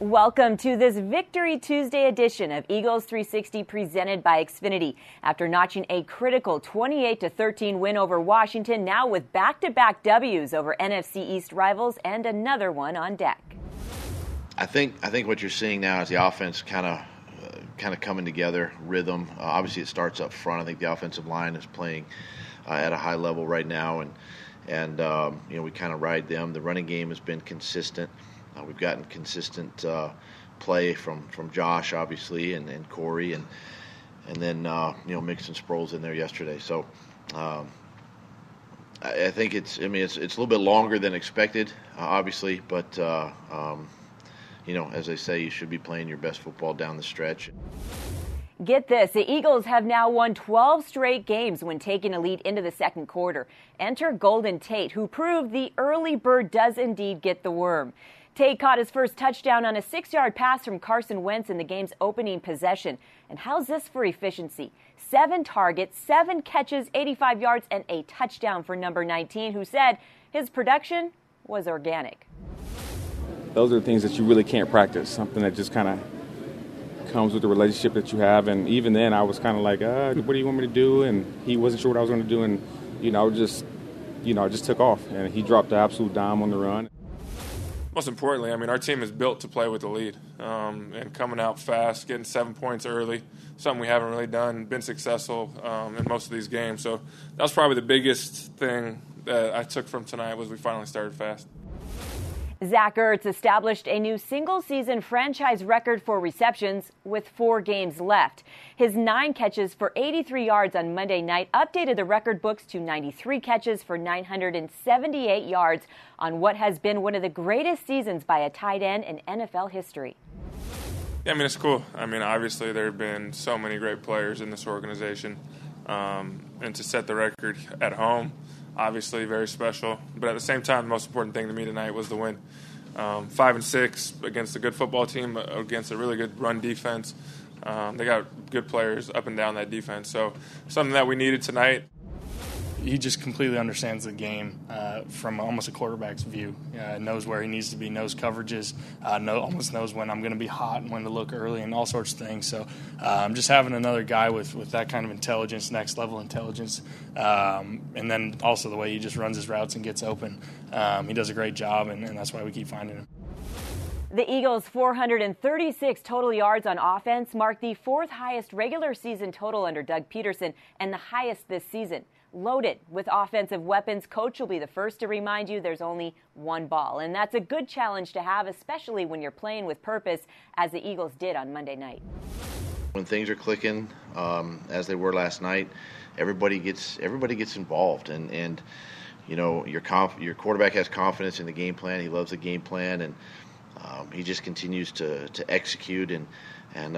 Welcome to this Victory Tuesday edition of Eagles 360 presented by Xfinity. After notching a critical 28-13 win over Washington, now with back-to-back W's over NFC East rivals and another one on deck. I think what you're seeing now is the offense kind of coming together, rhythm. Obviously, it starts up front. I think the offensive line is playing at a high level right now, and we kind of ride them. The running game has been consistent. We've gotten consistent play from Josh, obviously, and Corey, and then mixing Sproles in there yesterday. So I think it's a little bit longer than expected, obviously, but as they say, you should be playing your best football down the stretch. Get this, the Eagles have now won 12 straight games when taking a lead into the second quarter. Enter Golden Tate, who proved the early bird does indeed get the worm. Tate caught his first touchdown on a 6-yard pass from Carson Wentz in the game's opening possession. And how's this for efficiency? 7 targets, 7 catches, 85 yards, and a touchdown for number 19, who said his production was organic. Those are things that you really can't practice, something that just kind of comes with the relationship that you have. And even then I was kind of like, what do you want me to do? And he wasn't sure what I was going to do, and I just took off, and he dropped the absolute dime on the run. Most importantly, our team is built to play with the lead, and coming out fast, getting 7 points early, something we haven't really done, been successful in most of these games. So that was probably the biggest thing that I took from tonight, was we finally started fast. Zach Ertz established a new single-season franchise record for receptions with 4 games left. His 9 catches for 83 yards on Monday night updated the record books to 93 catches for 978 yards on what has been one of the greatest seasons by a tight end in NFL history. Yeah, it's cool. Obviously there have been so many great players in this organization, and to set the record at home, obviously very special. But at the same time, the most important thing to me tonight was the win. 5-6 against a good football team, against a really good run defense. They got good players up and down that defense. So something that we needed tonight. He just completely understands the game from almost a quarterback's view. Knows where he needs to be, knows coverages, almost knows when I'm going to be hot and when to look early and all sorts of things. So just having another guy with that kind of intelligence, next-level intelligence, and then also the way he just runs his routes and gets open. He does a great job, and that's why we keep finding him. The Eagles' 436 total yards on offense marked the 4th highest regular season total under Doug Peterson and the highest this season. Loaded with offensive weapons, coach will be the first to remind you there's only one ball. And that's a good challenge to have, especially when you're playing with purpose, as the Eagles did on Monday night. When things are clicking, as they were last night, everybody gets involved. And your quarterback has confidence in the game plan. He loves the game plan, and he just continues to execute. And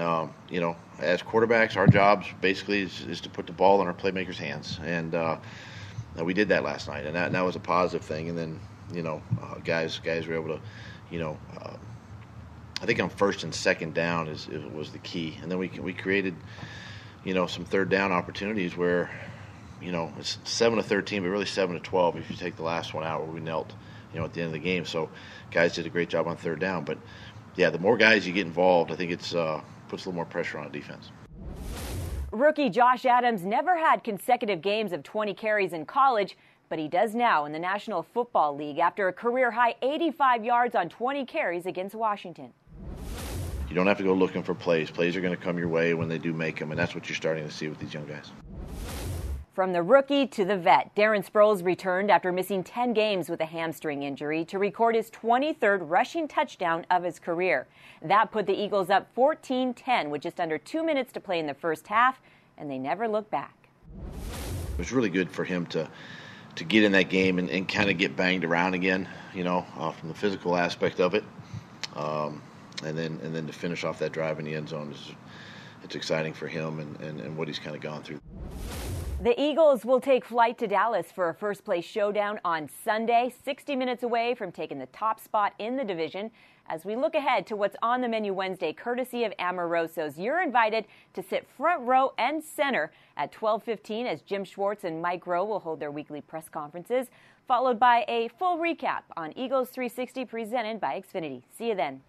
as quarterbacks, our jobs basically is to put the ball in our playmakers' hands. And we did that last night, and that was a positive thing. And then, guys were able to, I think on first and second down was the key. And then we created, some third down opportunities where, it's 7-13, but really 7-12 if you take the last one out where we knelt, at the end of the game. So guys did a great job on third down, but yeah, the more guys you get involved, I think it puts a little more pressure on defense. Rookie Josh Adams never had consecutive games of 20 carries in college, but he does now in the National Football League after a career-high 85 yards on 20 carries against Washington. You don't have to go looking for plays. Plays are going to come your way when they do make them, and that's what you're starting to see with these young guys. From the rookie to the vet, Darren Sproles returned after missing 10 games with a hamstring injury to record his 23rd rushing touchdown of his career. That put the Eagles up 14-10 with just under 2 minutes to play in the first half, and they never looked back. It was really good for him to get in that game and kind of get banged around again, from the physical aspect of it. And then to finish off that drive in the end zone, it's exciting for him and what he's kind of gone through. The Eagles will take flight to Dallas for a first-place showdown on Sunday, 60 minutes away from taking the top spot in the division. As we look ahead to what's on the menu Wednesday, courtesy of Amoroso's, you're invited to sit front row and center at 12:15 as Jim Schwartz and Mike Rowe will hold their weekly press conferences, followed by a full recap on Eagles 360 presented by Xfinity. See you then.